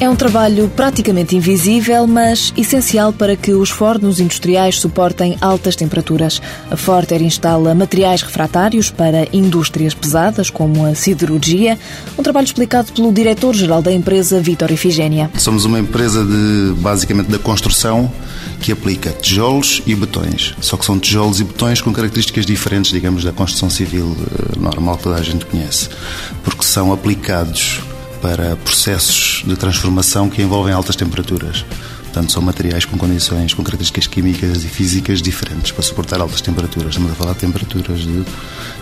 É um trabalho praticamente invisível, mas essencial para que os fornos industriais suportem altas temperaturas. A Forter instala materiais refratários para indústrias pesadas, como a siderurgia. Um trabalho explicado pelo diretor-geral da empresa, Vítor Efigénia. Somos uma empresa basicamente da construção que aplica tijolos e betões. Só que são tijolos e betões com características diferentes, digamos, da construção civil normal que toda a gente conhece, porque são aplicados para processos de transformação que envolvem altas temperaturas. Portanto, são materiais com condições, com características químicas e físicas diferentes para suportar altas temperaturas. Estamos a falar de temperaturas de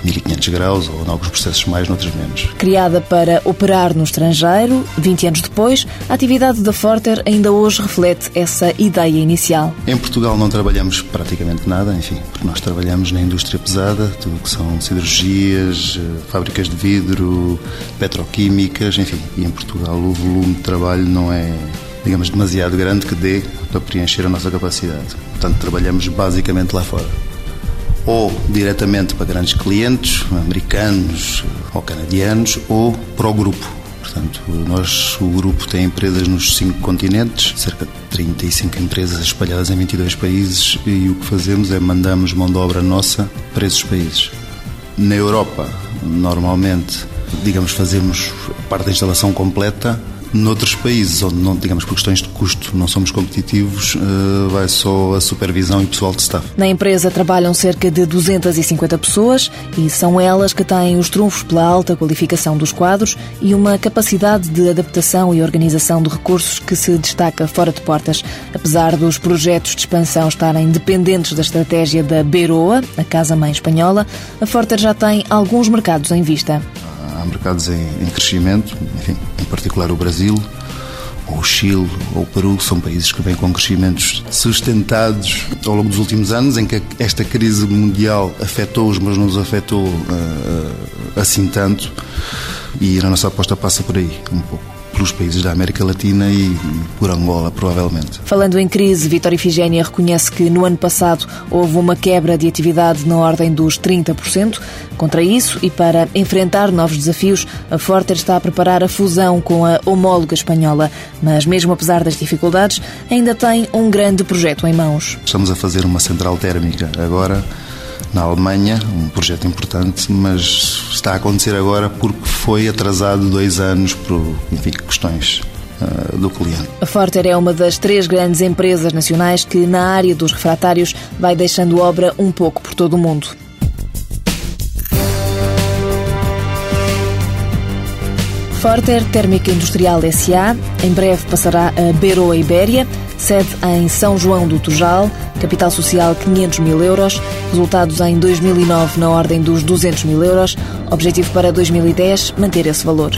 1500 graus ou, em alguns processos, mais, noutros menos. Criada para operar no estrangeiro, 20 anos depois, a atividade da Forter ainda hoje reflete essa ideia inicial. Em Portugal não trabalhamos praticamente nada, porque nós trabalhamos na indústria pesada, tudo o que são siderurgias, fábricas de vidro, petroquímicas, E em Portugal o volume de trabalho não é, digamos, demasiado grande que dê para preencher a nossa capacidade. Portanto, trabalhamos basicamente lá fora. Ou diretamente para grandes clientes, americanos ou canadianos, ou para o grupo. Portanto, o grupo tem empresas nos 5 continentes, cerca de 35 empresas espalhadas em 22 países, e o que fazemos é mandamos mão de obra nossa para esses países. Na Europa, normalmente, digamos, fazemos parte da instalação completa. Noutros países, onde, não, digamos, por questões de custo, não somos competitivos, vai só a supervisão e pessoal de staff. Na empresa trabalham cerca de 250 pessoas e são elas que têm os trunfos pela alta qualificação dos quadros e uma capacidade de adaptação e organização de recursos que se destaca fora de portas. Apesar dos projetos de expansão estarem dependentes da estratégia da Beiroa, a casa-mãe espanhola, a Forter já tem alguns mercados em vista. Há mercados em crescimento, em particular o Brasil, ou o Chile, ou o Peru, são países que vêm com crescimentos sustentados ao longo dos últimos anos, em que esta crise mundial afetou-os, mas não os afetou assim tanto, e a nossa aposta passa por aí, um pouco. Pelos países da América Latina e por Angola, provavelmente. Falando em crise, Vítor Efigénia reconhece que no ano passado houve uma quebra de atividade na ordem dos 30%. Contra isso, e para enfrentar novos desafios, a Forter está a preparar a fusão com a homóloga espanhola. Mas mesmo apesar das dificuldades, ainda tem um grande projeto em mãos. Estamos a fazer uma central térmica agora na Alemanha, um projeto importante, mas está a acontecer agora porque foi atrasado 2 anos por questões do cliente. A Forter é uma das 3 grandes empresas nacionais que, na área dos refratários, vai deixando obra um pouco por todo o mundo. Forter Térmica Industrial SA, em breve passará a Beiroa Ibéria, sede em São João do Tojal, capital social 500 mil euros, resultados em 2009 na ordem dos 200 mil euros, objetivo para 2010 manter esse valor.